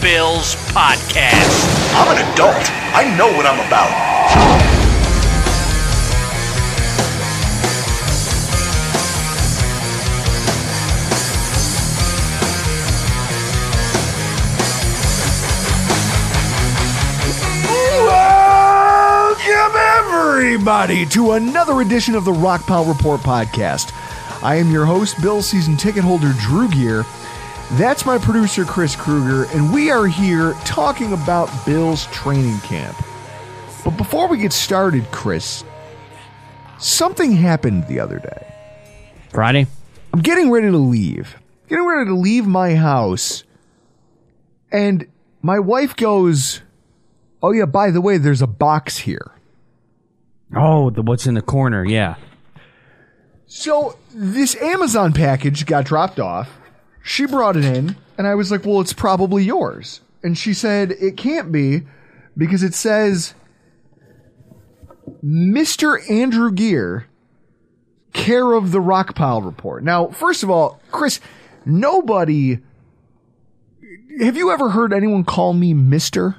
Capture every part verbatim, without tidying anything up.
Bills podcast. I'm an adult. I know what I'm about. Everybody to another edition of the Rockpile Report podcast. I am your host, Bill season ticket holder Drew Geer. That's my producer Chris Krueger, and we are here talking about Bill's training camp. But before we get started, Chris, something happened the other day. Friday, I'm getting ready to leave, getting ready to leave my house, and my wife goes, "Oh yeah, by the way, there's a box here." Oh, the what's in the corner, yeah. So this Amazon package got dropped off. She brought it in, and I was like, well, it's probably yours. And she said, it can't be, because it says, Mister Andrew Geer, care of the Rockpile Report. Now, first of all, Chris, nobody... Have you ever heard anyone call me Mister?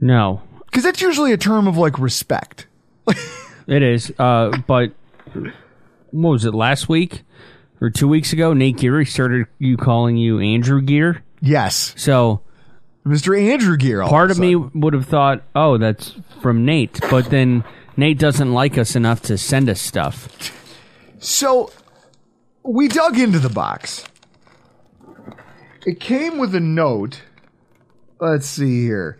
No. Because that's usually a term of, like, respect. It is, uh, but what was it, last week or two weeks ago, Nate Geary started you calling you Andrew Geer? Yes. So Mister Andrew Geer. All part of, of me would have thought, oh, that's from Nate, but then Nate doesn't like us enough to send us stuff. So we dug into the box. It came with a note. Let's see here.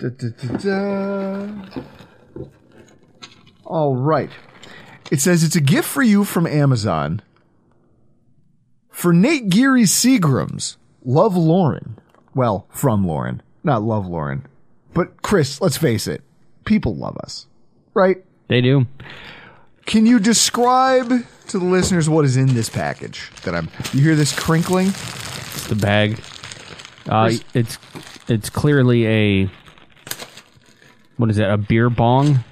Da, da, da, da. All right. It says it's a gift for you from Amazon for Nate Geary Seagrams. Love, Lauren. Well, from Lauren, not love Lauren. But Chris, let's face it. People love us, right? They do. Can you describe to the listeners what is in this package that I'm, you hear this crinkling? The bag. Uh, it's, it's clearly a, what is that, a beer bong?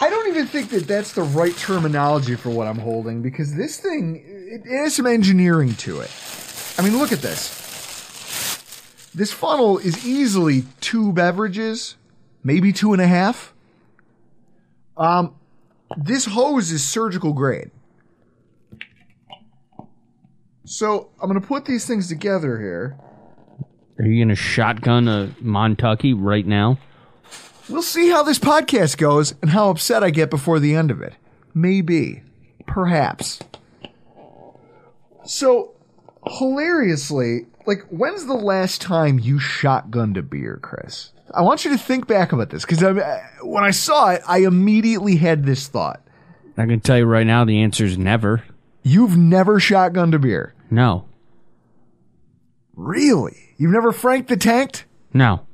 I don't even think that that's the right terminology for what I'm holding, because this thing, it, it has some engineering to it. I mean, look at this. This funnel is easily two beverages, maybe two and a half. Um, this hose is surgical grade. So I'm going to put these things together here. Are you going to shotgun a Montucky right now? We'll see how this podcast goes and how upset I get before the end of it. Maybe. Perhaps. So, hilariously, like, when's the last time you shotgunned a beer, Chris? I want you to think back about this, because when I saw it, I immediately had this thought. I can tell you right now, the answer is never. You've never shotgunned a beer? No. Really? You've never franked the tanked? No.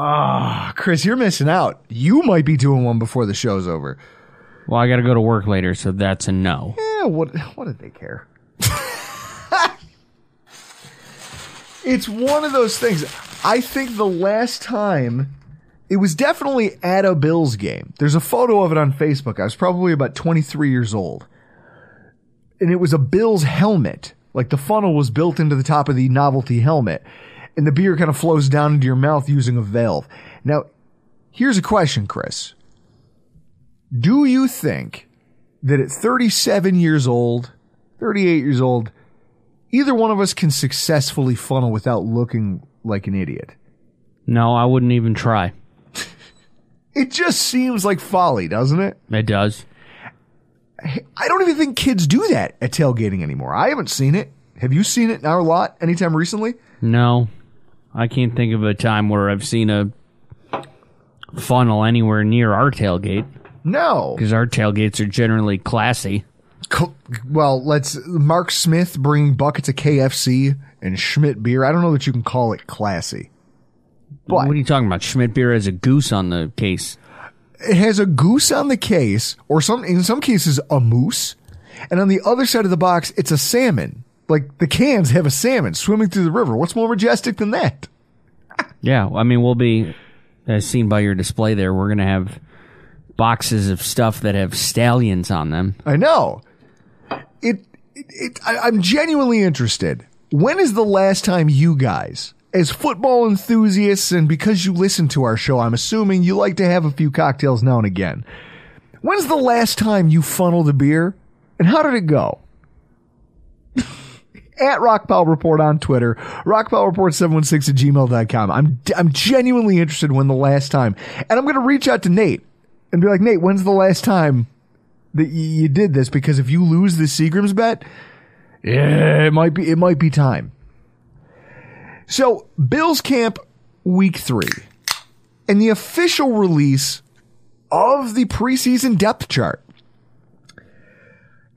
Ah, oh, Chris, you're missing out. You might be doing one before the show's over. Well, I got to go to work later, so that's a no. Yeah, what, what did they care? It's one of those things. I think the last time, it was definitely at a Bills game. There's a photo of it on Facebook. I was probably about twenty-three years old. And it was a Bills helmet. Like, the funnel was built into the top of the novelty helmet. And the beer kind of flows down into your mouth using a valve. Now, here's a question, Chris. Do you think that at thirty-seven years old, thirty-eight years old, either one of us can successfully funnel without looking like an idiot? No, I wouldn't even try. It just seems like folly, doesn't it? It does. I don't even think kids do that at tailgating anymore. I haven't seen it. Have you seen it in our lot anytime recently? No. I can't think of a time where I've seen a funnel anywhere near our tailgate. No. Because our tailgates are generally classy. Well, let's Mark Smith bring buckets of K F C and Schmidt beer. I don't know that you can call it classy. But what are you talking about? Schmidt beer has a goose on the case. It has a goose on the case, or some in some cases a moose, and on the other side of the box, it's a salmon. Like, the cans have a salmon swimming through the river. What's more majestic than that? Yeah, I mean, we'll be, as seen by your display there, we're going to have boxes of stuff that have stallions on them. I know. It. it, it I, I'm genuinely interested. When is the last time you guys, as football enthusiasts, and because you listen to our show, I'm assuming you like to have a few cocktails now and again. When's the last time you funneled a beer, and how did it go? At Rockpile Report on Twitter, rockpile report seven one six at gmail dot com. I'm, I'm genuinely interested when the last time, and I'm going to reach out to Nate and be like, Nate, when's the last time that you did this? Because if you lose the Seagram's bet, yeah, it might be, it might be time. So, Bills camp week three, and the official release of the preseason depth chart.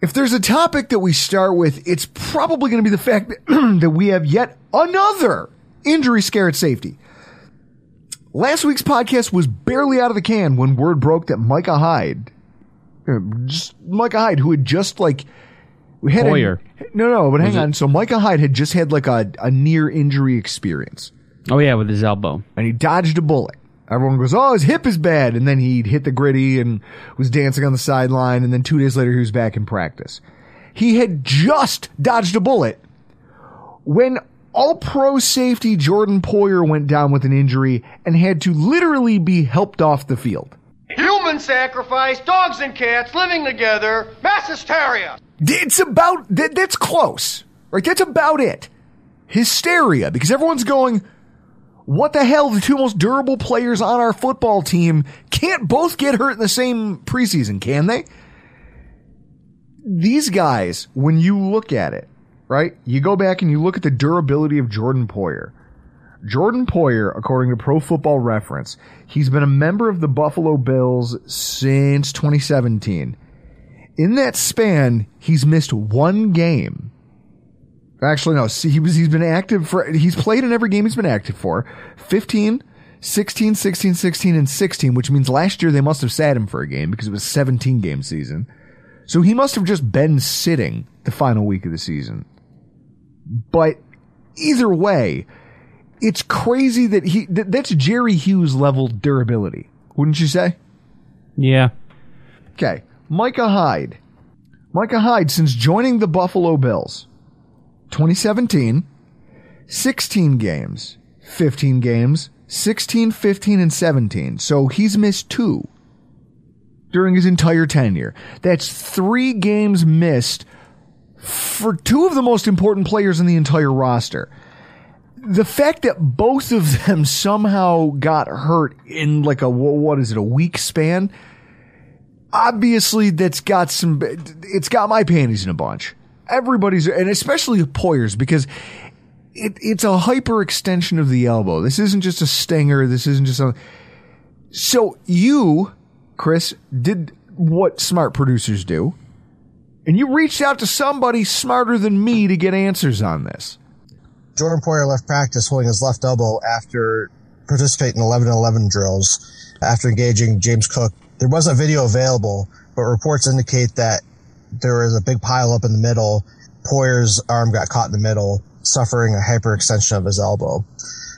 If there's a topic that we start with, it's probably going to be the fact that, that we have yet another injury scare at safety. Last week's podcast was barely out of the can when word broke that Micah Hyde, just Micah Hyde, who had just like... We had Poyer. A, no, no, but hang on. So Micah Hyde had just had like a, a near-injury experience. Oh, yeah, with his elbow. And he dodged a bullet. Everyone goes, oh, his hip is bad. And then he hit the gritty and was dancing on the sideline. And then two days later, he was back in practice. He had just dodged a bullet when all-pro safety Jordan Poyer went down with an injury and had to literally be helped off the field. Human sacrifice, dogs and cats living together, mass hysteria. It's about, that, that's close, right? That's about it. Hysteria, because everyone's going, what the hell? The two most durable players on our football team can't both get hurt in the same preseason, can they? These guys, when you look at it, right, you go back and you look at the durability of Jordan Poyer. Jordan Poyer, according to Pro Football Reference, he's been a member of the Buffalo Bills since twenty seventeen. In that span, he's missed one game. Actually, no, he was, he's been active for, he's played in every game he's been active for, fifteen, sixteen, sixteen, sixteen, and sixteen, which means last year they must have sat him for a game because it was a seventeen-game season. So he must have just been sitting the final week of the season. But either way, it's crazy that he, that, that's Jerry Hughes level durability, wouldn't you say? Yeah. Okay. Micah Hyde. Micah Hyde, since joining the Buffalo Bills, twenty seventeen, sixteen games, fifteen games, sixteen, fifteen, and seventeen. So he's missed two during his entire tenure. That's three games missed for two of the most important players in the entire roster. The fact that both of them somehow got hurt in like a, what is it, a week span? Obviously, that's got some, it's got my panties in a bunch. Everybody's, and especially Poyer's, because it, it's a hyperextension of the elbow. This isn't just a stinger. This isn't just something. So you, Chris, did what smart producers do, and you reached out to somebody smarter than me to get answers on this. Jordan Poyer left practice holding his left elbow after participating in eleven on eleven drills after engaging James Cook. There wasn't a video available, but but reports indicate that there was a big pile up in the middle. Poyer's arm got caught in the middle, suffering a hyperextension of his elbow.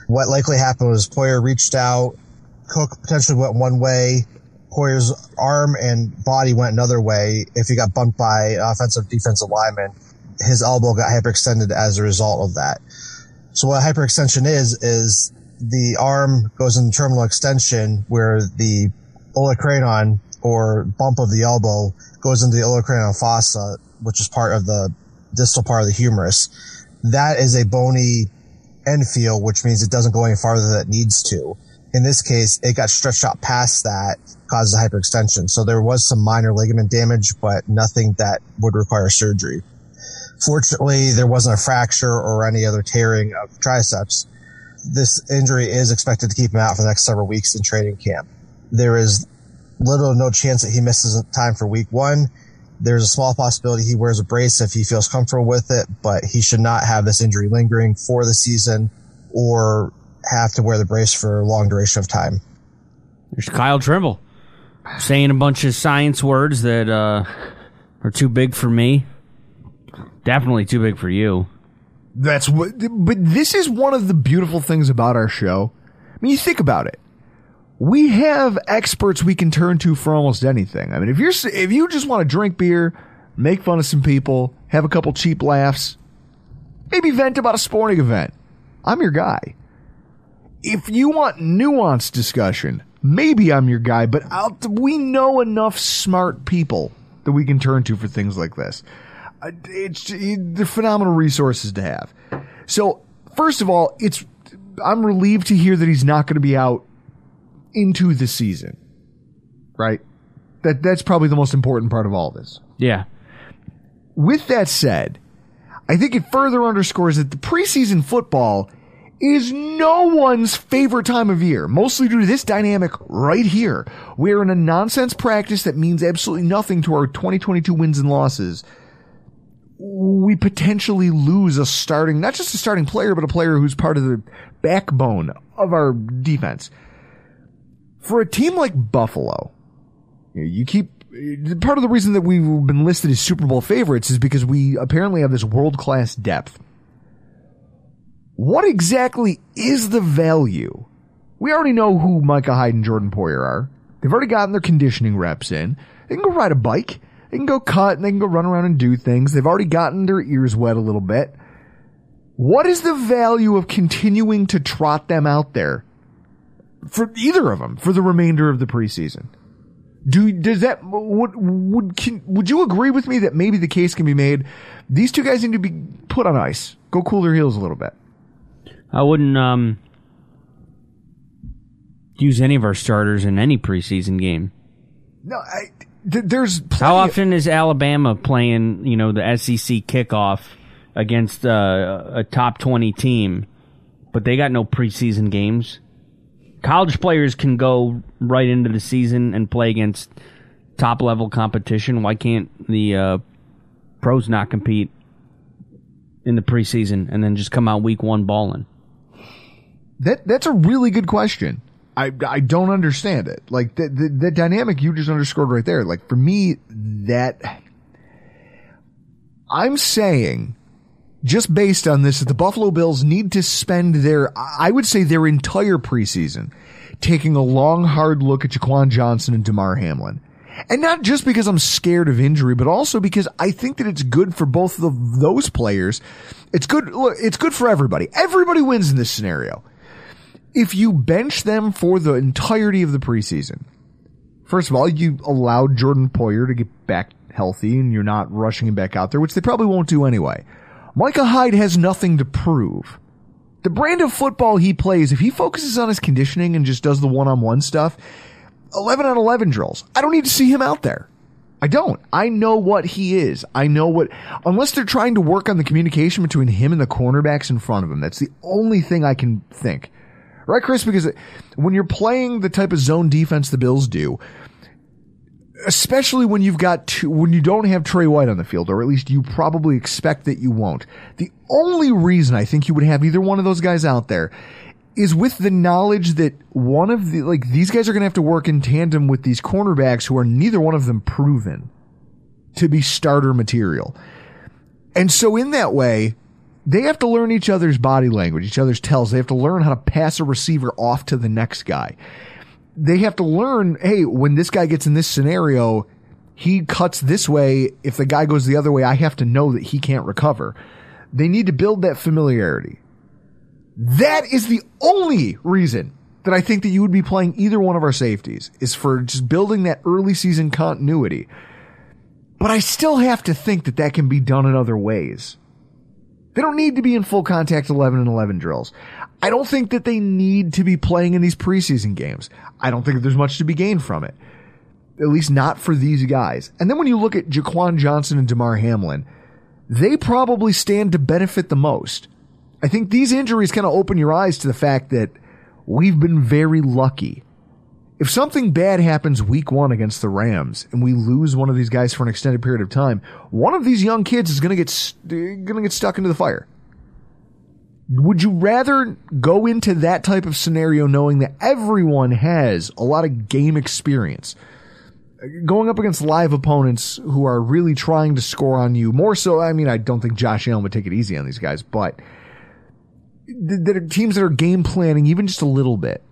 What likely happened was Poyer reached out, Cook potentially went one way, Poyer's arm and body went another way. If he got bumped by offensive defensive lineman, his elbow got hyperextended as a result of that. So what hyperextension is, is the arm goes in terminal extension where the olecranon or bump of the elbow goes into the olecranon fossa, which is part of the distal part of the humerus. That is a bony end feel, which means it doesn't go any farther than it needs to. In this case, it got stretched out past that, caused a hyperextension. So there was some minor ligament damage, but nothing that would require surgery. Fortunately, there wasn't a fracture or any other tearing of triceps. This injury is expected to keep him out for the next several weeks in training camp. There is little or no chance that he misses time for week one. There's a small possibility he wears a brace if he feels comfortable with it, but he should not have this injury lingering for the season or have to wear the brace for a long duration of time. There's Kyle Trimble saying a bunch of science words that uh, are too big for me. Definitely too big for you. That's what. But this is one of the beautiful things about our show. I mean, you think about it. We have experts we can turn to for almost anything. I mean, if you're if you just want to drink beer, make fun of some people, have a couple cheap laughs, maybe vent about a sporting event, I'm your guy. If you want nuanced discussion, maybe I'm your guy, but I'll, we know enough smart people that we can turn to for things like this. It's, it, they're phenomenal resources to have. So, first of all, it's I'm relieved to hear that he's not going to be out into the season, right? That That's probably the most important part of all this. Yeah. With that said, I think it further underscores that the preseason football is no one's favorite time of year, mostly due to this dynamic right here. We're in a nonsense practice that means absolutely nothing to our twenty twenty-two wins and losses. We potentially lose a starting, not just a starting player, but a player who's part of the backbone of our defense. For a team like Buffalo, you keep, part of the reason that we've been listed as Super Bowl favorites is because we apparently have this world-class depth. What exactly is the value? We already know who Micah Hyde and Jordan Poyer are. They've already gotten their conditioning reps in. They can go ride a bike. They can go cut and they can go run around and do things. They've already gotten their ears wet a little bit. What is the value of continuing to trot them out there for either of them for the remainder of the preseason? Do, does that, would, would, can, would you agree with me that maybe the case can be made? These two guys need to be put on ice. Go cool their heels a little bit. I wouldn't um, use any of our starters in any preseason game. No, I, th- there's how often of- is Alabama playing? You know, the S E C kickoff against uh, a top twenty team, but they got no preseason games. College players can go right into the season and play against top level competition. Why can't the uh, pros not compete in the preseason and then just come out week one balling? That that's a really good question. I, I don't understand it. Like the, the the dynamic you just underscored right there. Like for me, that I'm saying just based on this, that the Buffalo Bills need to spend their I would say their entire preseason taking a long hard look at Jaquan Johnson and Damar Hamlin. And not just because I'm scared of injury, but also because I think that it's good for both of those players. It's good. Look, it's good for everybody. Everybody wins in this scenario. If you bench them for the entirety of the preseason, first of all, you allowed Jordan Poyer to get back healthy and you're not rushing him back out there, which they probably won't do anyway. Micah Hyde has nothing to prove. The brand of football he plays, if he focuses on his conditioning and just does the one-on-one stuff, eleven on eleven drills. I don't need to see him out there. I don't. I know what he is. I know what, unless they're trying to work on the communication between him and the cornerbacks in front of him. That's the only thing I can think. Right, Chris? Because when you're playing the type of zone defense the Bills do, especially when you've got two, when you don't have Trey White on the field, or at least you probably expect that you won't. The only reason I think you would have either one of those guys out there is with the knowledge that one of the, like, these guys are going to have to work in tandem with these cornerbacks who are neither one of them proven to be starter material. And so in that way, they have to learn each other's body language, each other's tells. They have to learn how to pass a receiver off to the next guy. They have to learn, hey, when this guy gets in this scenario, he cuts this way. If the guy goes the other way, I have to know that he can't recover. They need to build that familiarity. That is the only reason that I think that you would be playing either one of our safeties, is for just building that early season continuity. But I still have to think that that can be done in other ways. They don't need to be in full contact eleven and eleven drills. I don't think that they need to be playing in these preseason games. I don't think that there's much to be gained from it, at least not for these guys. And then when you look at Jaquan Johnson and Damar Hamlin, they probably stand to benefit the most. I think these injuries kind of open your eyes to the fact that we've been very lucky. If something bad happens week one against the Rams and we lose one of these guys for an extended period of time, one of these young kids is going to get going to get stuck into the fire. Would you rather go into that type of scenario knowing that everyone has a lot of game experience, going up against live opponents who are really trying to score on you more so? I mean, I don't think Josh Allen would take it easy on these guys, but there are teams that are game planning even just a little bit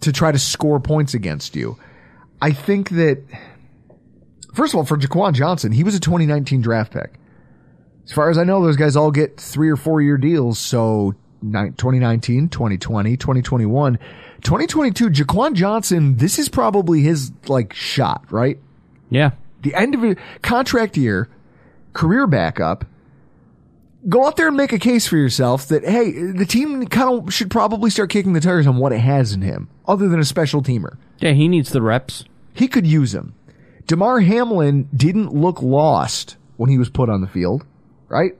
to try to score points against you. I think that, first of all, for Jaquan Johnson, he was a twenty nineteen draft pick. As far as I know, those guys all get three or four year deals. So twenty nineteen, twenty twenty, twenty twenty-one, twenty twenty-two, Jaquan Johnson, this is probably his like shot, right? Yeah. The end of a contract year, career backup. Go out there and make a case for yourself that, hey, the team kind of should probably start kicking the tires on what it has in him, other than a special teamer. Yeah, he needs the reps. He could use him. Damar Hamlin didn't look lost when he was put on the field, right?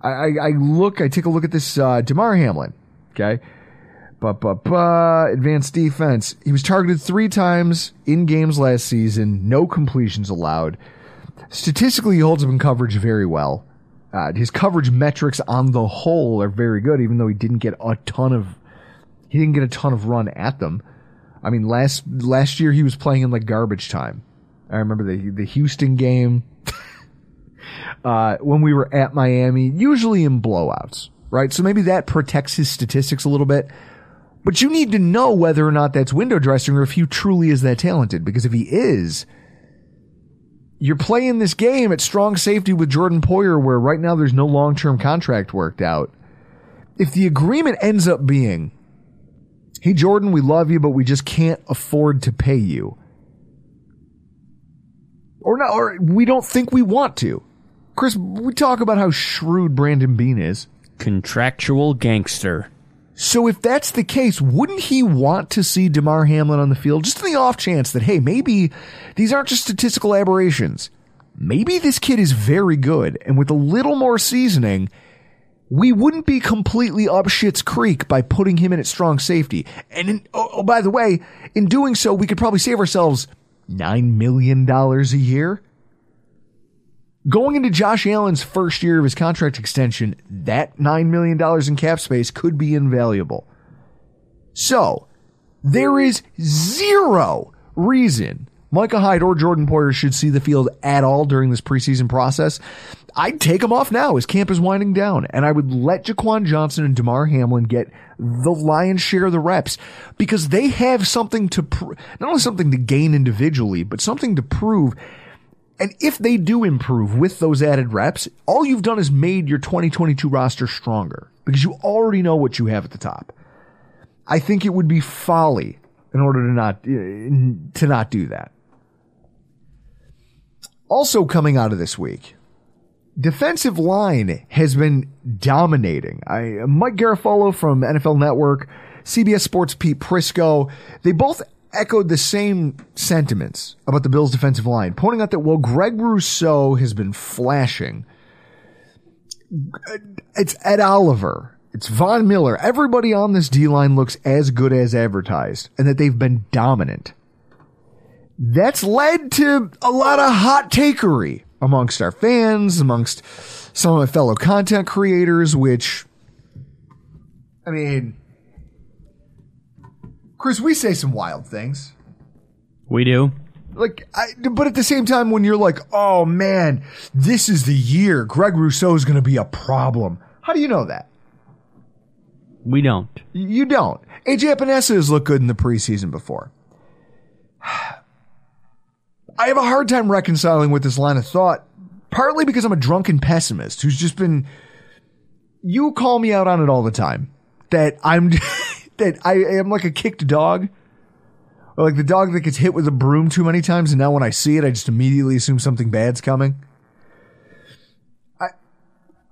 I, I, I look, I take a look at this uh, Damar Hamlin, okay? Ba-ba-ba, advanced defense. He was targeted three times in games last season, no completions allowed. Statistically, he holds up in coverage very well. Uh, his coverage metrics on the whole are very good, even though he didn't get a ton of he didn't get a ton of run at them. I mean, last last year he was playing in like garbage time. I remember the the Houston game uh, when we were at Miami, usually in blowouts, right? So maybe that protects his statistics a little bit. But you need to know whether or not that's window dressing or if he truly is that talented, because if he is, you're playing this game at strong safety with Jordan Poyer, where right now there's no long-term contract worked out. If the agreement ends up being, hey, Jordan, we love you, but we just can't afford to pay you. Or not, or we don't think we want to. Chris, we talk about how shrewd Brandon Bean is. Contractual gangster. So if that's the case, wouldn't he want to see Damar Hamlin on the field just in the off chance that, hey, maybe these aren't just statistical aberrations. Maybe this kid is very good, and with a little more seasoning, we wouldn't be completely up shit's creek by putting him in at strong safety. And in, oh, oh, by the way, in doing so, we could probably save ourselves nine million dollars a year. Going into Josh Allen's first year of his contract extension, that nine million dollars in cap space could be invaluable. So, there is zero reason Micah Hyde or Jordan Poyer should see the field at all during this preseason process. I'd take them off now as camp is winding down, and I would let Jaquan Johnson and Damar Hamlin get the lion's share of the reps, because they have something to pr- not only something to gain individually, but something to prove. And if they do improve with those added reps, all you've done is made your twenty twenty-two roster stronger, because you already know what you have at the top. I think it would be folly in order to not to not do that. Also coming out of this week, defensive line has been dominating. I, Mike Garafolo from N F L Network, C B S Sports' Pete Prisco, they both echoed the same sentiments about the Bills' defensive line, pointing out that while Greg Rousseau has been flashing, it's Ed Oliver, it's Von Miller, everybody on this D-line looks as good as advertised, and that they've been dominant. That's led to a lot of hot takery amongst our fans, amongst some of my fellow content creators, which, I mean, Chris, we say some wild things. We do. Like, I, but at the same time, when you're like, oh, man, this is the year Greg Rousseau is going to be a problem. How do you know that? We don't. You don't. A J Epinesa has looked good in the preseason before. I have a hard time reconciling with this line of thought, partly because I'm a drunken pessimist who's just been... You call me out on it all the time, that I'm that I am like a kicked dog, or like the dog that gets hit with a broom too many times, and now when I see it, I just immediately assume something bad's coming. I,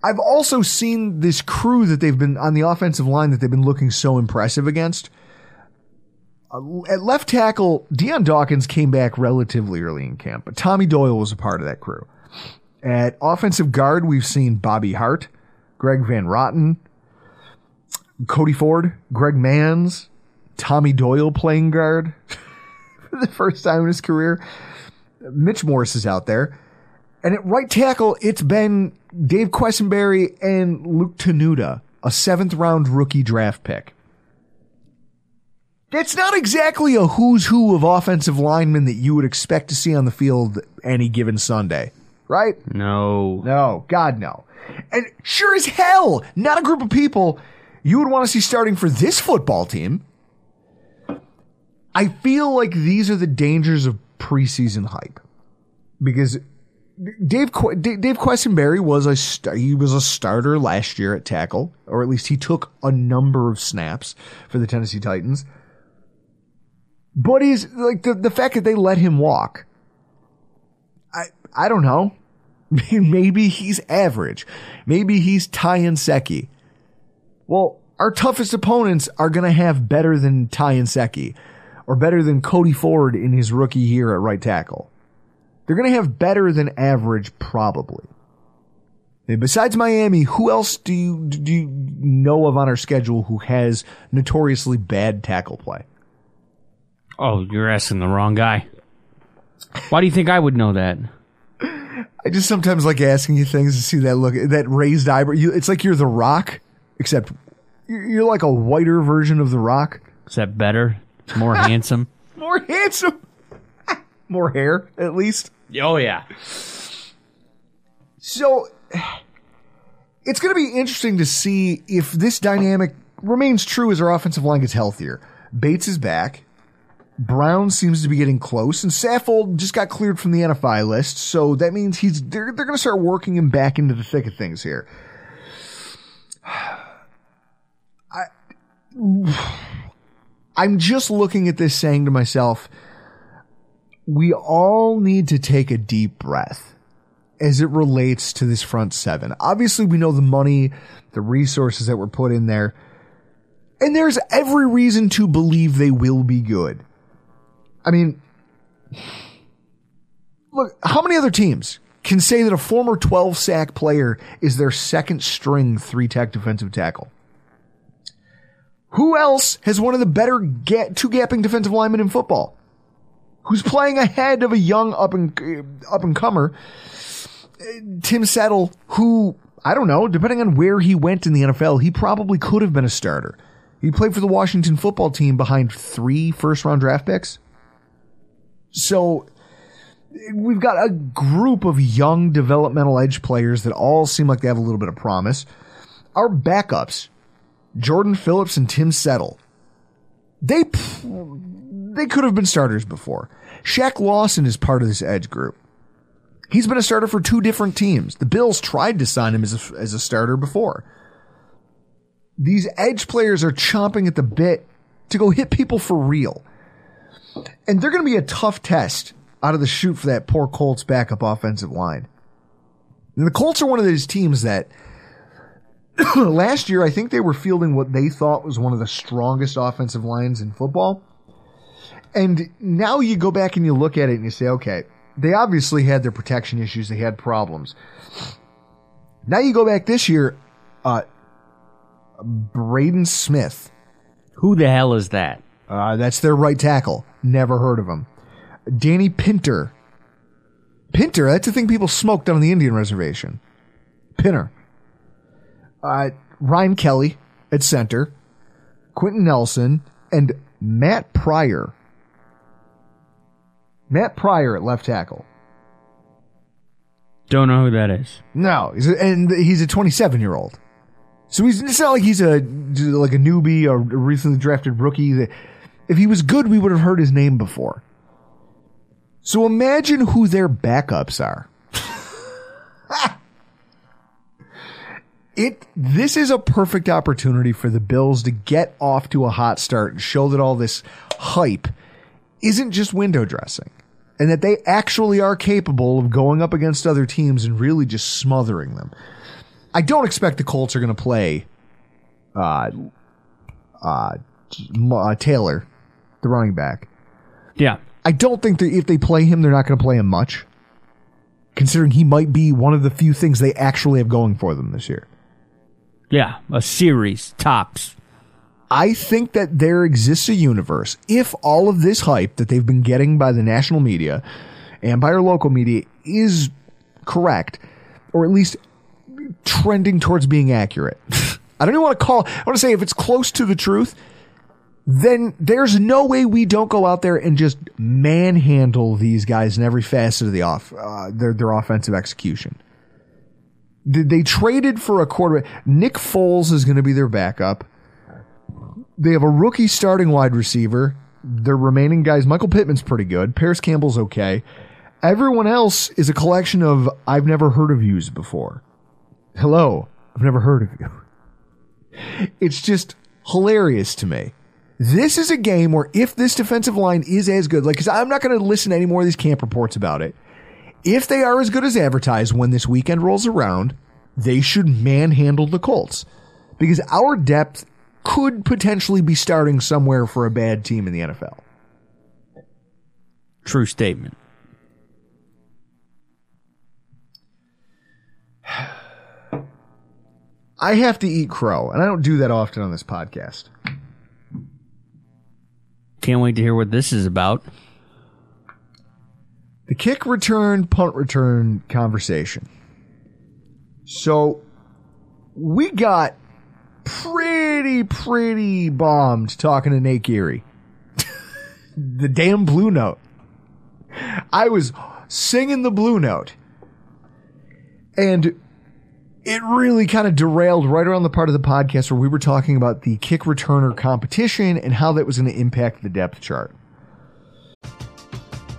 I've also seen this crew that they've been on the offensive line that they've been looking so impressive against. Uh, at left tackle, Deion Dawkins came back relatively early in camp, but Tommy Doyle was a part of that crew. At offensive guard, we've seen Bobby Hart, Greg Van Roten, Cody Ford, Greg Manns, Tommy Doyle playing guard for the first time in his career. Mitch Morris is out there. And at right tackle, it's been Dave Quessenberry and Luke Tenuta, a seventh-round rookie draft pick. That's not exactly a who's who of offensive linemen that you would expect to see on the field any given Sunday, right? No. No. God, no. And sure as hell, not a group of people you would want to see starting for this football team. I feel like these are the dangers of preseason hype, because Dave Dave Quessenberry was a he was a starter last year at tackle, or at least he took a number of snaps for the Tennessee Titans. But he's like the the fact that they let him walk. I I don't know. Maybe he's average. Maybe he's Ty Nsekhe. Well, our toughest opponents are going to have better than Ty Nsekhe or better than Cody Ford in his rookie year at right tackle. They're going to have better than average, probably. And besides Miami, who else do you, do you know of on our schedule who has notoriously bad tackle play? Oh, you're asking the wrong guy. Why do you think I would know that? I just sometimes like asking you things to see that look, that raised eyebrow. You, it's like you're The Rock, except you're like a whiter version of The Rock. Except better, more handsome, more handsome, more hair at least. Oh yeah. So it's going to be interesting to see if this dynamic remains true as our offensive line gets healthier. Bates is back. Brown seems to be getting close, and Saffold just got cleared from the N F I list, so that means he's they're, they're going to start working him back into the thick of things here. I, I'm just looking at this saying to myself, we all need to take a deep breath as it relates to this front seven. Obviously, we know the money, the resources that were put in there, and there's every reason to believe they will be good. I mean, look, how many other teams can say that a former twelve-sack player is their second-string three-tech defensive tackle? Who else has one of the better ga- two-gapping defensive linemen in football, who's playing ahead of a young up and up and comer, Tim Settle, who, I don't know, depending on where he went in the N F L, he probably could have been a starter. He played for the Washington football team behind three first-round draft picks. So we've got a group of young developmental edge players that all seem like they have a little bit of promise. Our backups, Jordan Phillips and Tim Settle, they they could have been starters before. Shaq Lawson is part of this edge group. He's been a starter for two different teams. The Bills tried to sign him as a, as a starter before. These edge players are chomping at the bit to go hit people for real. And they're going to be a tough test out of the chute for that poor Colts backup offensive line. And the Colts are one of those teams that last year, I think they were fielding what they thought was one of the strongest offensive lines in football. And now you go back and you look at it and you say, okay, they obviously had their protection issues. They had problems. Now you go back this year, uh, Braden Smith. Who the hell is that? Uh, that's their right tackle. Never heard of him. Danny Pinter. Pinter, that's the thing people smoked on the Indian reservation. Pinter. Uh, Ryan Kelly at center. Quentin Nelson. And Matt Pryor. Matt Pryor at left tackle. Don't know who that is. No, and he's a twenty-seven-year-old. So he's, it's not like he's a like a newbie or a recently drafted rookie. If he was good, we would have heard his name before. So imagine who their backups are. It this is a perfect opportunity for the Bills to get off to a hot start and show that all this hype isn't just window dressing, and that they actually are capable of going up against other teams and really just smothering them. I don't expect the Colts are going to play uh, uh, uh, Taylor, the running back. Yeah. I don't think that if they play him, they're not going to play him much, considering he might be one of the few things they actually have going for them this year. Yeah, a series, tops. I think that there exists a universe, if all of this hype that they've been getting by the national media and by our local media is correct, or at least trending towards being accurate. I don't even want to call, I want to say if it's close to the truth, then there's no way we don't go out there and just manhandle these guys in every facet of the off, uh, their, their offensive execution. They, they traded for a quarterback. Nick Foles is going to be their backup. They have a rookie starting wide receiver. Their remaining guys, Michael Pittman's pretty good. Paris Campbell's okay. Everyone else is a collection of I've never heard of yous before. Hello, I've never heard of you. It's just hilarious to me. This is a game where if this defensive line is as good, like, because I'm not going to listen to any more of these camp reports about it. If they are as good as advertised when this weekend rolls around, they should manhandle the Colts, because our depth could potentially be starting somewhere for a bad team in the N F L. True statement. I have to eat crow, and I don't do that often on this podcast. Can't wait to hear what this is about. The kick return, punt return conversation. So, we got pretty, pretty bombed talking to Nate Geary. The damn blue note. I was singing the blue note. And it really kind of derailed right around the part of the podcast where we were talking about the kick returner competition and how that was going to impact the depth chart.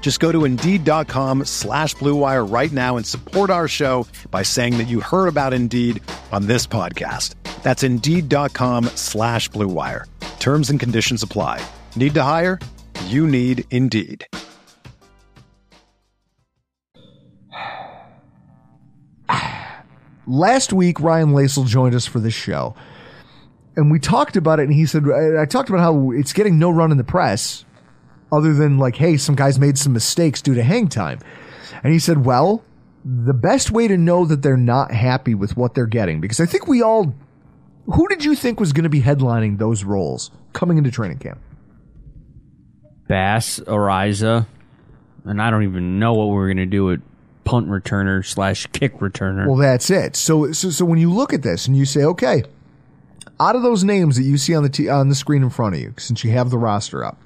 Just go to Indeed.com slash Blue Wire right now and support our show by saying that you heard about Indeed on this podcast. That's Indeed.com slash Blue Wire. Terms and conditions apply. Need to hire? You need Indeed. Last week, Ryan Lasel joined us for this show, and we talked about it, and he said, I talked about how it's getting no run in the press other than like, hey, some guys made some mistakes due to hang time. And he said, well, the best way to know that they're not happy with what they're getting, because I think we all, who did you think was going to be headlining those roles coming into training camp? Bass, Ariza, and I don't even know what we we're going to do with punt returner slash kick returner. Well, that's it. So, so, so when you look at this and you say, okay, out of those names that you see on the t- on the screen in front of you, since you have the roster up,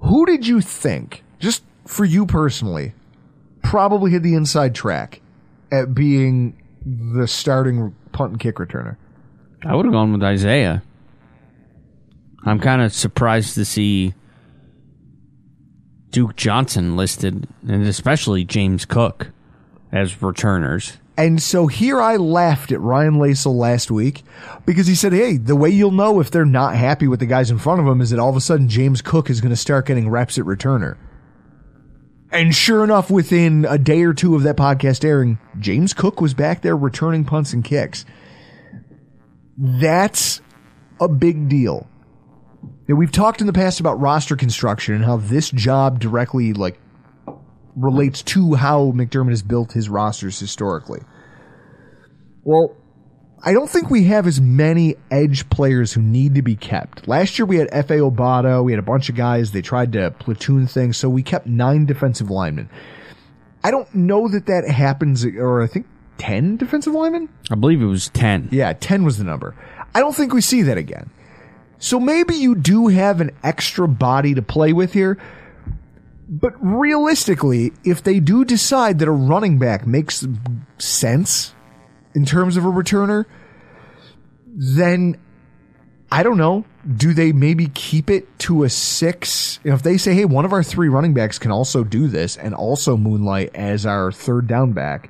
who did you think, just for you personally, probably hit the inside track at being the starting punt and kick returner? I would have gone with Isaiah. I'm kind of surprised to see Duke Johnson listed, and especially James Cook, as returners. And so here I laughed at Ryan Leasel last week because he said, hey, the way you'll know if they're not happy with the guys in front of them is that all of a sudden James Cook is going to start getting reps at returner. And sure enough, within a day or two of that podcast airing, James Cook was back there returning punts and kicks. That's a big deal. Now, we've talked in the past about roster construction and how this job directly, like, relates to how McDermott has built his rosters historically. Well, I don't think we have as many edge players who need to be kept. Last year we had F A Obata, we had a bunch of guys, they tried to platoon things, so we kept nine defensive linemen. I don't know that that happens, or I think ten defensive linemen? I believe it was ten. Yeah, ten was the number. I don't think we see that again. So maybe you do have an extra body to play with here. But realistically, if they do decide that a running back makes sense in terms of a returner, then, I don't know, do they maybe keep it to a six? You know, if they say, hey, one of our three running backs can also do this and also moonlight as our third down back,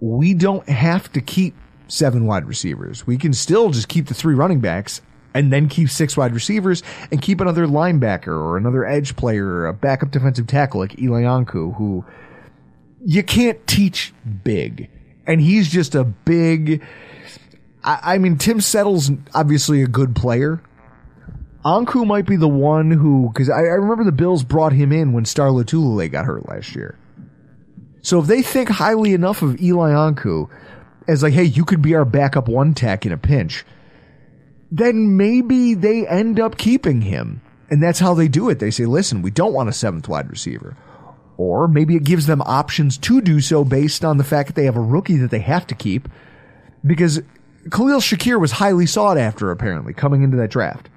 we don't have to keep seven wide receivers. We can still just keep the three running backs and then keep six wide receivers and keep another linebacker or another edge player or a backup defensive tackle like Eli Anku, who you can't teach big. And he's just a big... I, I mean, Tim Settle's obviously a good player. Anku might be the one who... Because I, I remember the Bills brought him in when Star Lotulelei got hurt last year. So if they think highly enough of Eli Anku as like, hey, you could be our backup one tack in a pinch... then maybe they end up keeping him. And that's how they do it. They say, listen, we don't want a seventh wide receiver. Or maybe it gives them options to do so based on the fact that they have a rookie that they have to keep. Because Khalil Shakir was highly sought after, apparently, coming into that draft.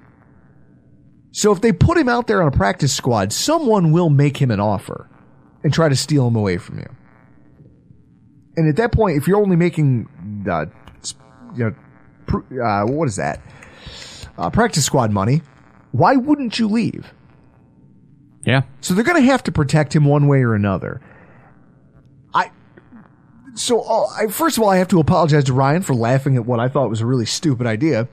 So if they put him out there on a practice squad, someone will make him an offer and try to steal him away from you. And at that point, if you're only making, uh, you know, Uh, what is that? Uh, practice squad money. Why wouldn't you leave? Yeah. So they're going to have to protect him one way or another. I. So uh, I, first of all, I have to apologize to Ryan for laughing at what I thought was a really stupid idea.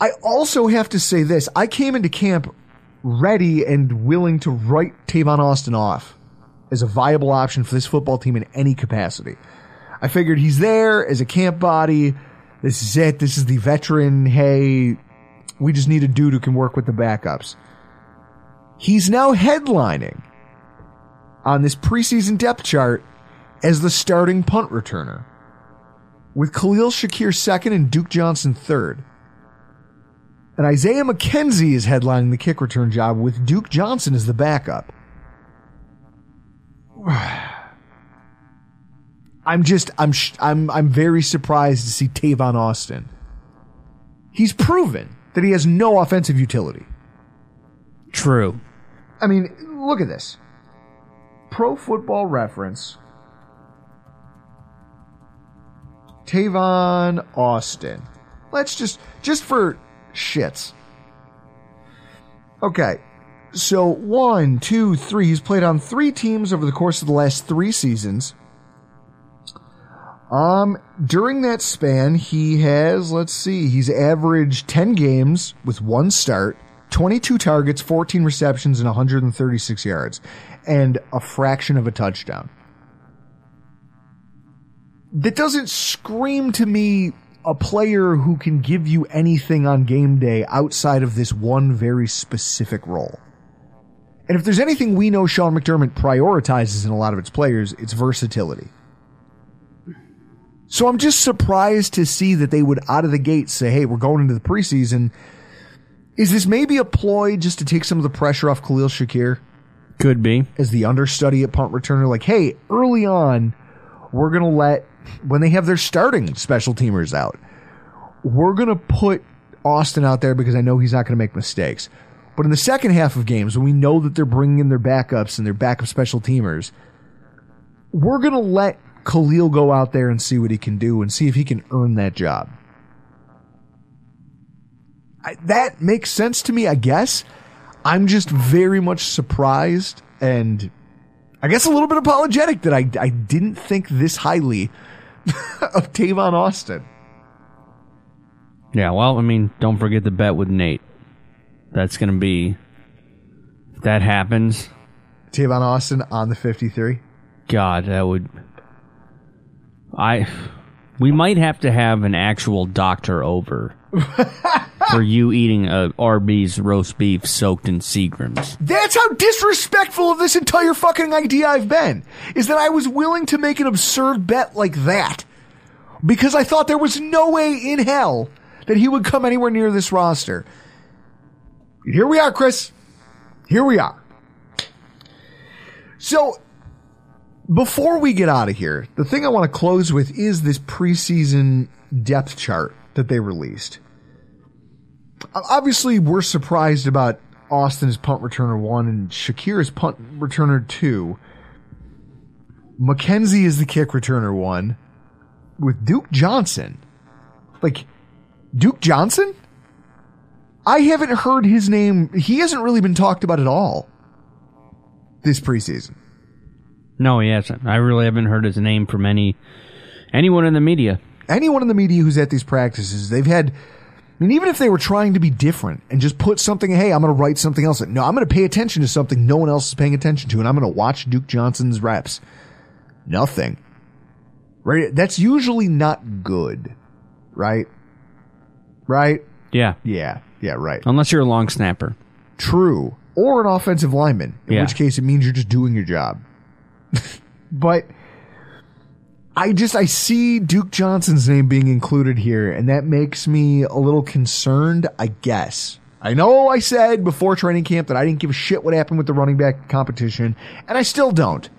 I also have to say this: I came into camp ready and willing to write Tavon Austin off as a viable option for this football team in any capacity. I figured he's there as a camp body. This is it. This is the veteran. Hey, we just need a dude who can work with the backups. He's now headlining on this preseason depth chart as the starting punt returner, with Khalil Shakir second and Duke Johnson third. And Isaiah McKenzie is headlining the kick return job with Duke Johnson as the backup. I'm just, I'm, I'm, I'm very surprised to see Tavon Austin. He's proven that he has no offensive utility. True. I mean, look at this. Pro Football Reference. Tavon Austin. Let's just, just for shits. Okay. So one, two, three. He's played on three teams over the course of the last three seasons. Um, during that span, he has, let's see, he's averaged ten games with one start, twenty-two targets, fourteen receptions, and one hundred thirty-six yards, and a fraction of a touchdown. That doesn't scream to me a player who can give you anything on game day outside of this one very specific role. And if there's anything we know Sean McDermott prioritizes in a lot of its players, it's versatility. So I'm just surprised to see that they would out of the gate say, hey, we're going into the preseason. Is this maybe a ploy just to take some of the pressure off Khalil Shakir? Could be. As the understudy at punt returner, like, hey, early on, we're going to let, when they have their starting special teamers out, we're going to put Austin out there because I know he's not going to make mistakes. But in the second half of games, when we know that they're bringing in their backups and their backup special teamers, we're going to let Khalil go out there and see what he can do and see if he can earn that job. I, that makes sense to me, I guess. I'm just very much surprised and I guess a little bit apologetic that I, I didn't think this highly of Tavon Austin. Yeah, well, I mean, don't forget the bet with Nate. That's going to be, if that happens, Tavon Austin on the fifty-three. God, that would... I... We might have to have an actual doctor over for you eating a Arby's roast beef soaked in Seagram's. That's how disrespectful of this entire fucking idea I've been, is that I was willing to make an absurd bet like that because I thought there was no way in hell that he would come anywhere near this roster. Here we are, Chris. Here we are. So... before we get out of here, the thing I want to close with is this preseason depth chart that they released. Obviously, we're surprised about Austin as punt returner one and Shakir as punt returner two. McKenzie is the kick returner one with Duke Johnson. Like, Duke Johnson? I haven't heard his name. He hasn't really been talked about at all this preseason. No, he hasn't. I really haven't heard his name from any anyone in the media. Anyone in the media who's at these practices, they've had... I mean, even if they were trying to be different and just put something, hey, I'm going to write something else. No, I'm going to pay attention to something no one else is paying attention to, and I'm going to watch Duke Johnson's reps. Nothing. Right? That's usually not good. Right? Right? Yeah. Yeah. Yeah, right. Unless you're a long snapper. True. Or an offensive lineman, in yeah. which case it means you're just doing your job. But I just I see Duke Johnson's name being included here, and that makes me a little concerned, I guess. I know I said before training camp that I didn't give a shit what happened with the running back competition, and I still don't.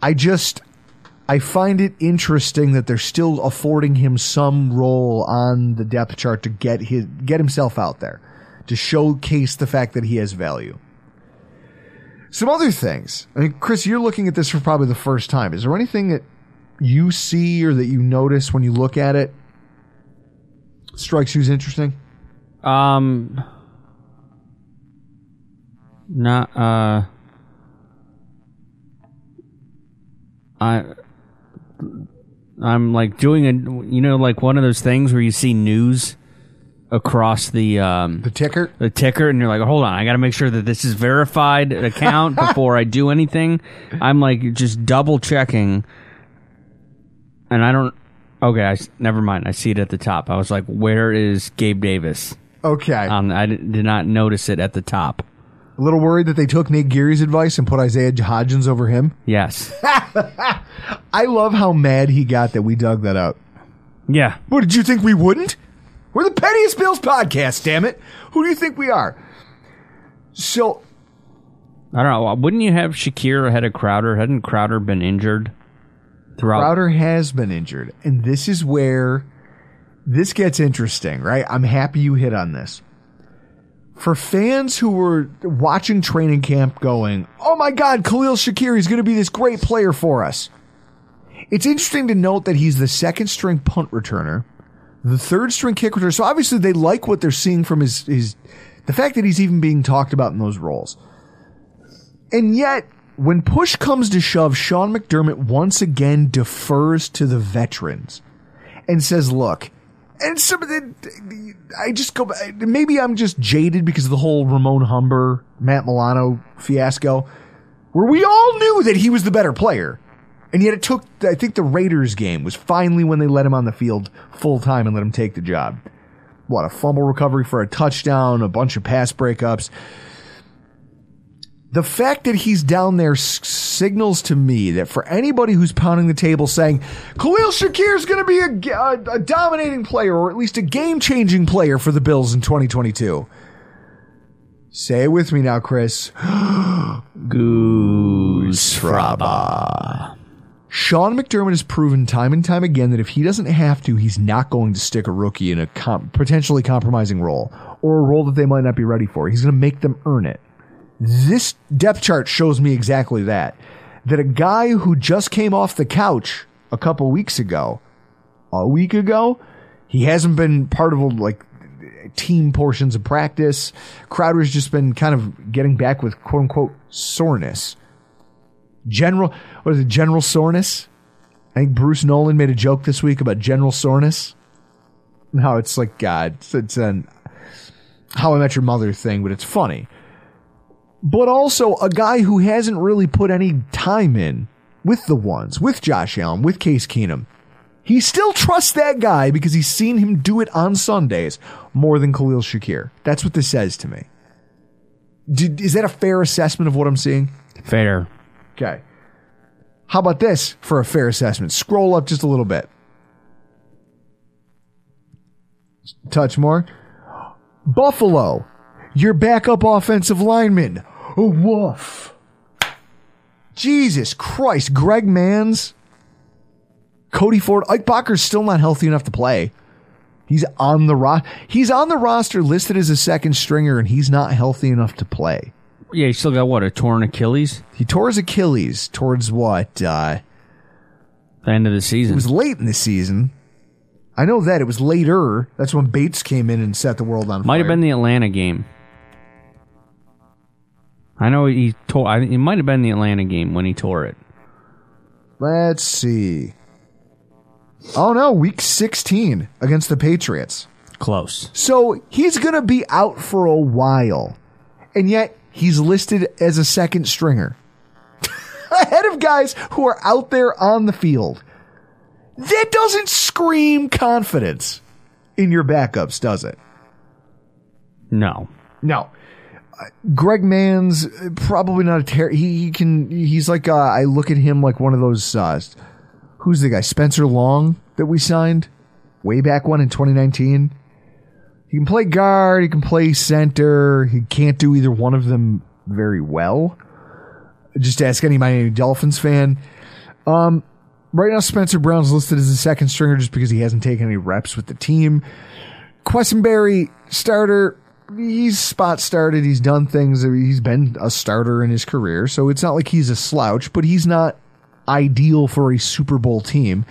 I just I find it interesting that they're still affording him some role on the depth chart to get his get himself out there, to showcase the fact that he has value. Some other things. I mean, Chris, you're looking at this for probably the first time. Is there anything that you see or that you notice when you look at it strikes you as interesting? Um, not, uh, I, I'm like doing a, you know, like one of those things where you see news across the um, the ticker, the ticker, and you're like, hold on, I got to make sure that this is verified account before I do anything. I'm like just double checking, and I don't. Okay, I, never mind. I see it at the top. I was like, where is Gabe Davis? Okay, um, I did not notice it at the top. A little worried that they took Nate Geary's advice and put Isaiah Hodgins over him. Yes, I love how mad he got that we dug that up. Yeah, what did you think we wouldn't? We're the Pettiest Bills podcast, damn it. Who do you think we are? So, I don't know. Wouldn't you have Shakir ahead of Crowder? Hadn't Crowder been injured throughout? Crowder has been injured. And this is where this gets interesting, right? I'm happy you hit on this. For fans who were watching training camp going, oh my God, Khalil Shakir is going to be this great player for us. It's interesting to note that he's the second string punt returner, the third string kick returner. So obviously they like what they're seeing from his, his, the fact that he's even being talked about in those roles. And yet, when push comes to shove, Sean McDermott once again defers to the veterans and says, look, and some of the, I just go, maybe I'm just jaded because of the whole Ramon Humber, Matt Milano fiasco, where we all knew that he was the better player. And yet it took, I think the Raiders game was finally when they let him on the field full-time and let him take the job. What, a fumble recovery for a touchdown, a bunch of pass breakups. The fact that he's down there signals to me that for anybody who's pounding the table saying, Khalil Shakir is going to be a, a, a dominating player or at least a game-changing player for the Bills in twenty twenty-two. Say it with me now, Chris. Goose Fraba. Sean McDermott has proven time and time again that if he doesn't have to, he's not going to stick a rookie in a comp- potentially compromising role or a role that they might not be ready for. He's going to make them earn it. This depth chart shows me exactly that, that a guy who just came off the couch a couple weeks ago, a week ago, he hasn't been part of like team portions of practice. Crowder's just been kind of getting back with quote unquote soreness. General, what is it, general soreness? I think Bruce Nolan made a joke this week about general soreness. No, it's like, God, it's, it's an How I Met Your Mother thing, but it's funny. But also a guy who hasn't really put any time in with the ones, with Josh Allen, with Case Keenum. He still trusts that guy because he's seen him do it on Sundays more than Khalil Shakir. That's what this says to me. Did, is that a fair assessment of what I'm seeing? Fair. Okay. How about this for a fair assessment? Scroll up just a little bit. Touch more. Buffalo, your backup offensive lineman. Oh, woof. Jesus Christ. Greg Manns, Cody Ford. Ike Bacher's still not healthy enough to play. He's on the ro- He's on the roster listed as a second stringer, and he's not healthy enough to play. Yeah, he still got, what, a torn Achilles? He tore his Achilles towards, what, uh... the end of the season. It was late in the season. I know that. It was later. That's when Bates came in and set the world on fire. Might have been the Atlanta game. I know he tore... I, it might have been the Atlanta game when he tore it. Let's see. Oh, no. Week sixteen against the Patriots. Close. So he's going to be out for a while. And yet he's listed as a second stringer. Ahead of guys who are out there on the field. That doesn't scream confidence in your backups, does it? No. No. Uh, Greg Manns, probably not a ter- he, he can. He's like, uh, I look at him like one of those... Uh, Who's the guy? Spencer Long that we signed way back when in twenty nineteen. He can play guard. He can play center. He can't do either one of them very well. Just ask any Miami Dolphins fan. Um, right now, Spencer Brown's listed as the second stringer just because he hasn't taken any reps with the team. Quessenberry, starter. He's spot started. He's done things. He's been a starter in his career. So it's not like he's a slouch, but he's not ideal for a Super Bowl team.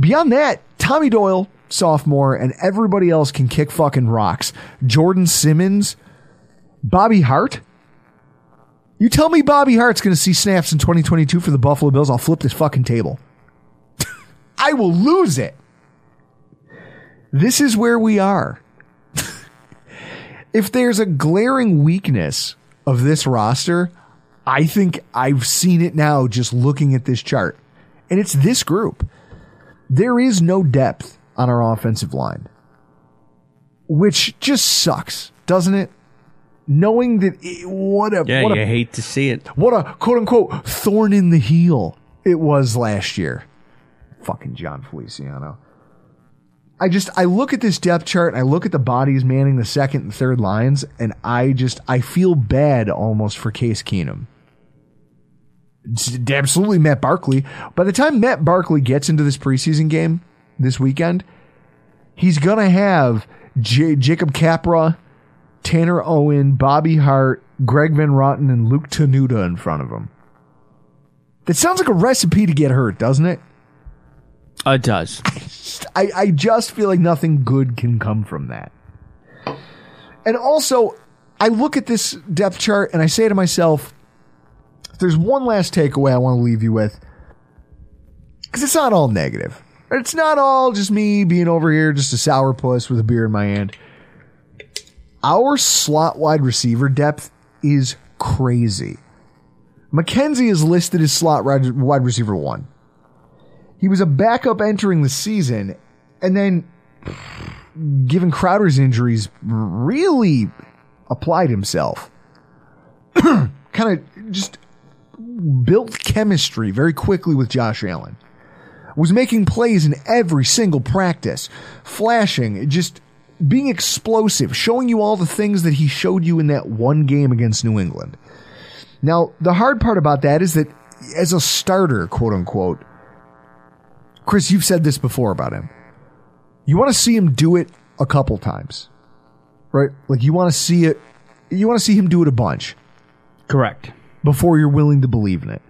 Beyond that, Tommy Doyle, sophomore, and everybody else can kick fucking rocks. Jordan Simmons, Bobby Hart. You tell me Bobby Hart's going to see snaps in twenty twenty-two for the Buffalo Bills, I'll flip this fucking table. I will lose it. This is where we are. If there's a glaring weakness of this roster, I think I've seen it now just looking at this chart. And it's this group. There is no depth on our offensive line, which just sucks, doesn't it? Knowing that it, what a... Yeah, what you a, hate to see it. What a quote-unquote thorn in the heel it was last year. Fucking John Feliciano. I just, I look at this depth chart, and I look at the bodies manning the second and third lines, and I just, I feel bad almost for Case Keenum. Absolutely, Matt Barkley. By the time Matt Barkley gets into this preseason game this weekend, he's going to have J- Jacob Capra, Tanner Owen, Bobby Hart, Greg Van Roten, and Luke Tenuta in front of him. That sounds like a recipe to get hurt, doesn't it? Uh, it does. I, I just feel like nothing good can come from that. And also, I look at this depth chart and I say to myself, there's one last takeaway I want to leave you with, because it's not all negative. It's not all just me being over here, just a sourpuss with a beer in my hand. Our slot wide receiver depth is crazy. McKenzie is listed as slot wide receiver one. He was a backup entering the season, and then, given Crowder's injuries, really applied himself. Kind of just built chemistry very quickly with Josh Allen. Was making plays in every single practice. Flashing, just being explosive, showing you all the things that he showed you in that one game against New England. Now, the hard part about that is that as a starter, quote-unquote, Chris, you've said this before about him. You want to see him do it a couple times, right? Like you want to see it. You want to see him do it a bunch. Correct. Before you're willing to believe in it.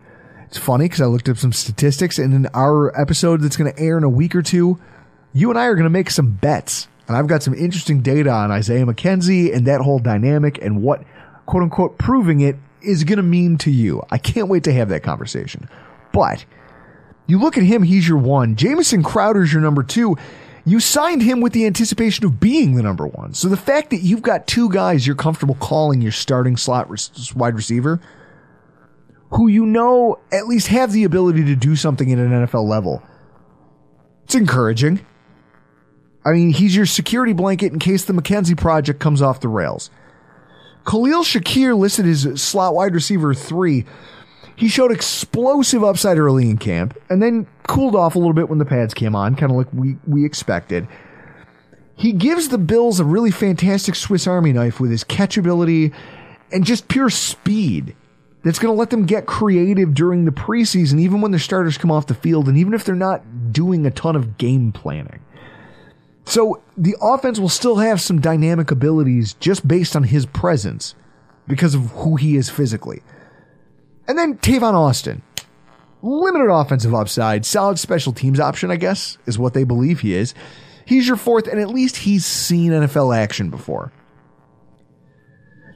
It's funny because I looked up some statistics, and in our episode that's going to air in a week or two, you and I are going to make some bets. And I've got some interesting data on Isaiah McKenzie and that whole dynamic and what, quote unquote, proving it is going to mean to you. I can't wait to have that conversation. But you look at him, he's your one. Jamison Crowder's your number two. You signed him with the anticipation of being the number one. So the fact that you've got two guys you're comfortable calling your starting slot res- wide receiver, who you know at least have the ability to do something at an N F L level, it's encouraging. I mean, he's your security blanket in case the McKenzie project comes off the rails. Khalil Shakir listed as slot wide receiver three. He showed explosive upside early in camp and then cooled off a little bit when the pads came on, kind of like we, we expected. He gives the Bills a really fantastic Swiss Army knife with his catchability and just pure speed that's going to let them get creative during the preseason, even when their starters come off the field and even if they're not doing a ton of game planning. So the offense will still have some dynamic abilities just based on his presence because of who he is physically. And then Tavon Austin, limited offensive upside, solid special teams option, I guess, is what they believe he is. He's your fourth, and at least he's seen N F L action before.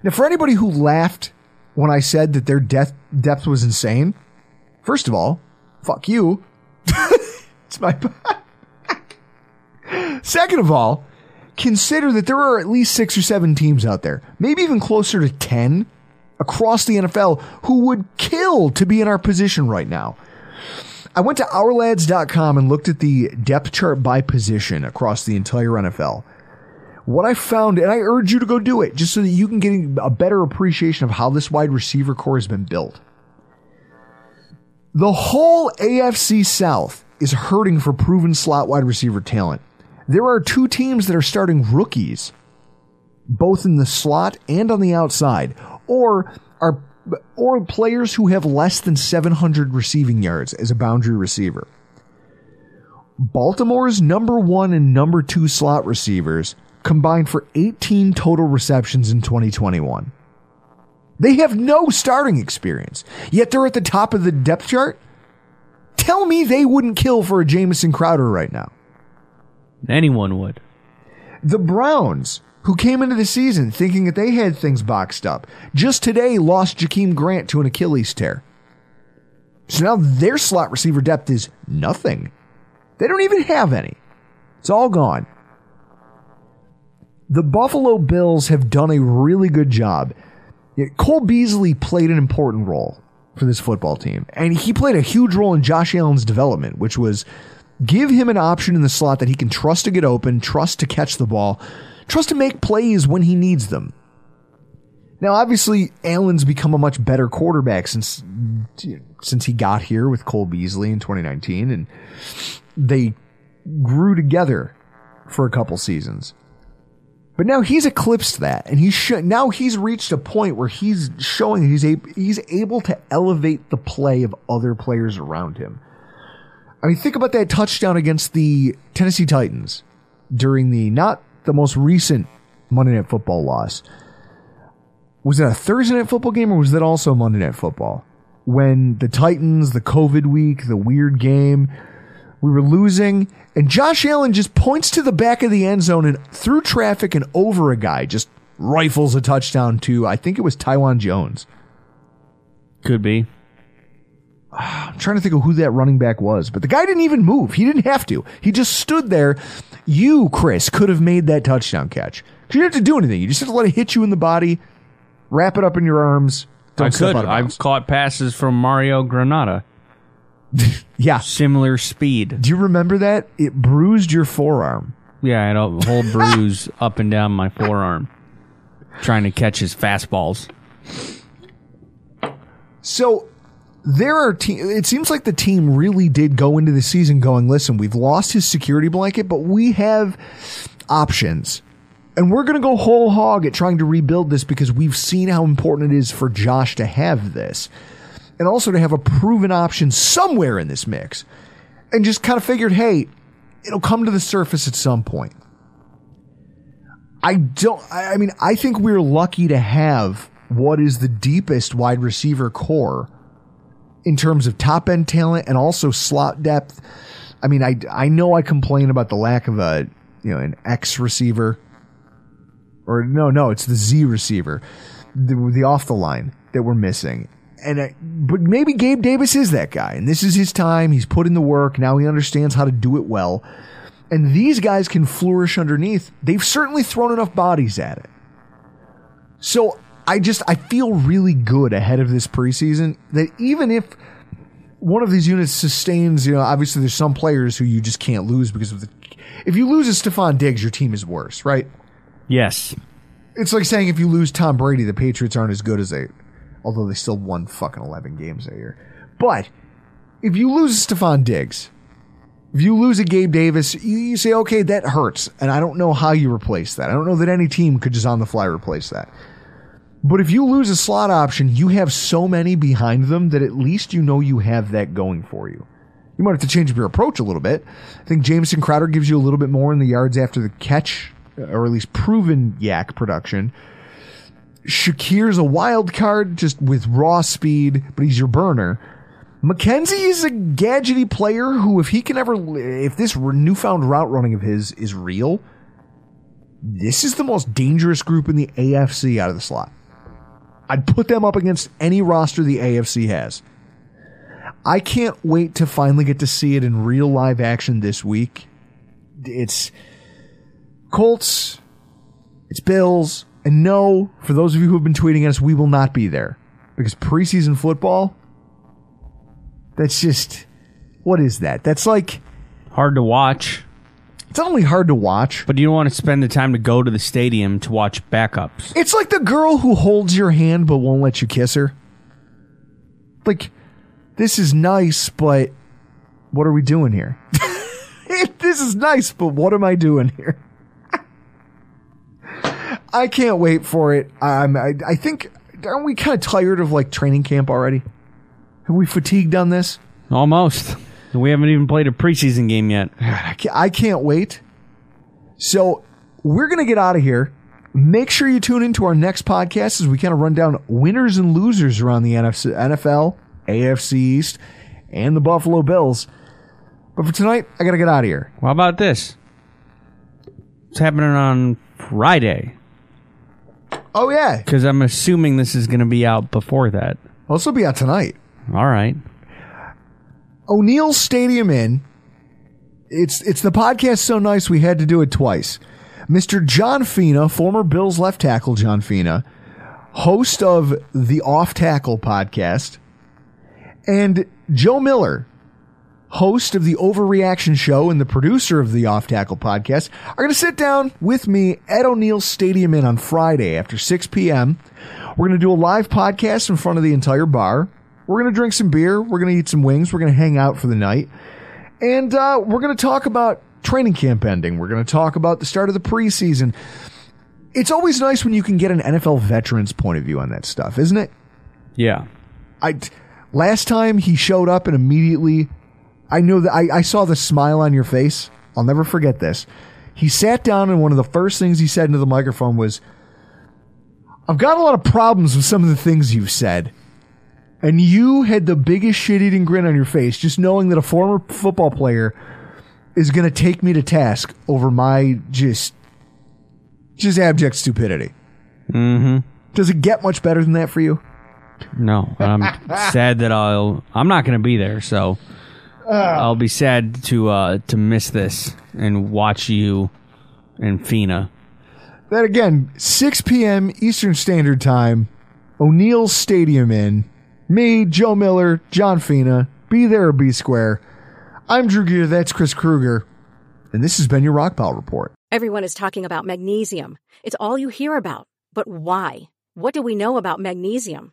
Now, for anybody who laughed when I said that their depth, depth was insane, first of all, fuck you. It's my... Second of all, consider that there are at least six or seven teams out there, maybe even closer to ten across the N F L, who would kill to be in our position right now. I went to our lads dot com and looked at the depth chart by position across the entire N F L. What I found, and I urge you to go do it, just so that you can get a better appreciation of how this wide receiver core has been built. The whole A F C South is hurting for proven slot wide receiver talent. There are two teams that are starting rookies, both in the slot and on the outside, or are or players who have less than seven hundred receiving yards as a boundary receiver. Baltimore's number one and number two slot receivers combined for eighteen total receptions in twenty twenty-one. They have no starting experience, yet they're at the top of the depth chart. Tell me they wouldn't kill for a Jamison Crowder right now. Anyone would. The Browns, who came into the season thinking that they had things boxed up, just today lost Jakeem Grant to an Achilles tear. So now their slot receiver depth is nothing. They don't even have any. It's all gone. The Buffalo Bills have done a really good job. Cole Beasley played an important role for this football team, and he played a huge role in Josh Allen's development, which was give him an option in the slot that he can trust to get open, trust to catch the ball, trust to make plays when he needs them. Now, obviously, Allen's become a much better quarterback since since he got here with Cole Beasley in twenty nineteen, and they grew together for a couple seasons. But now he's eclipsed that, and he's sh- now he's reached a point where he's showing that he's a- he's able to elevate the play of other players around him. I mean, think about that touchdown against the Tennessee Titans during the not the most recent Monday Night Football loss. Was it a Thursday Night Football game, or was that also Monday Night Football? When the Titans, the COVID week, the weird game, we were losing, and Josh Allen just points to the back of the end zone and through traffic and over a guy, just rifles a touchdown to, I think it was Taiwan Jones. Could be. I'm trying to think of who that running back was, but the guy didn't even move. He didn't have to. He just stood there. You, Chris, could have made that touchdown catch. You didn't have to do anything. You just have to let it hit you in the body, wrap it up in your arms. Don't I could. I've caught passes from Mario Granada. Yeah. Similar speed. Do you remember that? It bruised your forearm. Yeah, I had a whole bruise up and down my forearm trying to catch his fastballs. So... There are te- it seems like the team really did go into the season going, listen, we've lost his security blanket, but we have options. And we're going to go whole hog at trying to rebuild this because we've seen how important it is for Josh to have this. And also to have a proven option somewhere in this mix. And just kind of figured, hey, it'll come to the surface at some point. I don't, I mean, I think we're lucky to have what is the deepest wide receiver core in terms of top-end talent and also slot depth. I mean, I, I know I complain about the lack of a, you know, an X receiver. Or no, no, it's the Z receiver. the, the off the line that we're missing. And I, but maybe Gabe Davis is that guy, and this is his time. He's put in the work. Now he understands how to do it well. And these guys can flourish underneath. They've certainly thrown enough bodies at it. So I just, I feel really good ahead of this preseason that even if one of these units sustains, you know, obviously there's some players who you just can't lose because of the, if you lose a Stephon Diggs, your team is worse, right? Yes. It's like saying if you lose Tom Brady, the Patriots aren't as good as they, although they still won fucking eleven games that year. But if you lose Stephon Diggs, if you lose a Gabe Davis, you say, okay, that hurts, and I don't know how you replace that. I don't know that any team could just on the fly replace that. But if you lose a slot option, you have so many behind them that at least you know you have that going for you. You might have to change up your approach a little bit. I think Jamison Crowder gives you a little bit more in the yards after the catch, or at least proven yak production. Shakir's a wild card just with raw speed, but he's your burner. McKenzie is a gadgety player who, if he can ever, if this newfound route running of his is real, this is the most dangerous group in the A F C out of the slot. I'd put them up against any roster the A F C has. I can't wait to finally get to see it in real live action this week. It's Colts, it's Bills, and no, for those of you who have been tweeting at us, we will not be there because preseason football. That's just, what is that? That's like... hard to watch. It's not only hard to watch. But you don't want to spend the time to go to the stadium to watch backups. It's like the girl who holds your hand but won't let you kiss her. Like, this is nice, but what are we doing here? This is nice, but what am I doing here? I can't wait for it. Um, I, I think, aren't we kind of tired of like training camp already? Have we fatigued on this? Almost. We haven't even played a preseason game yet. I can't wait. So we're going to get out of here. Make sure you tune into our next podcast as we kind of run down winners and losers around the N F L, A F C East, and the Buffalo Bills. But for tonight, I got to get out of here. Well, how about this? It's happening on Friday. Oh, yeah. Because I'm assuming this is going to be out before that. Well, this will be out tonight. All right. O'Neill Stadium Inn. It's it's the podcast so nice we had to do it twice. Mister John Fina, former Bills left tackle John Fina, host of the Off Tackle podcast, and Joe Miller, host of the Overreaction Show and the producer of the Off Tackle podcast, are going to sit down with me at O'Neill Stadium Inn on Friday after six p.m. We're going to do a live podcast in front of the entire bar. We're going to drink some beer. We're going to eat some wings. We're going to hang out for the night. And uh, we're going to talk about training camp ending. We're going to talk about the start of the preseason. It's always nice when you can get an N F L veteran's point of view on that stuff, isn't it? Yeah. I, last time he showed up and immediately, I know that I, I saw the smile on your face. I'll never forget this. He sat down and one of the first things he said into the microphone was, I've got a lot of problems with some of the things you've said. And you had the biggest shit-eating grin on your face, just knowing that a former football player is going to take me to task over my just just abject stupidity. Mm-hmm. Does it get much better than that for you? No. I'm sad that I'll... I'm not going to be there, so uh, I'll be sad to uh, to miss this and watch you and Fina. That, again, six p.m. Eastern Standard Time, O'Neill Stadium Inn. Me, Joe Miller, John Fina, be there or be square. I'm Drew Geer, that's Chris Krueger, and this has been your Rockpile Report. Everyone is talking about magnesium. It's all you hear about. But why? What do we know about magnesium?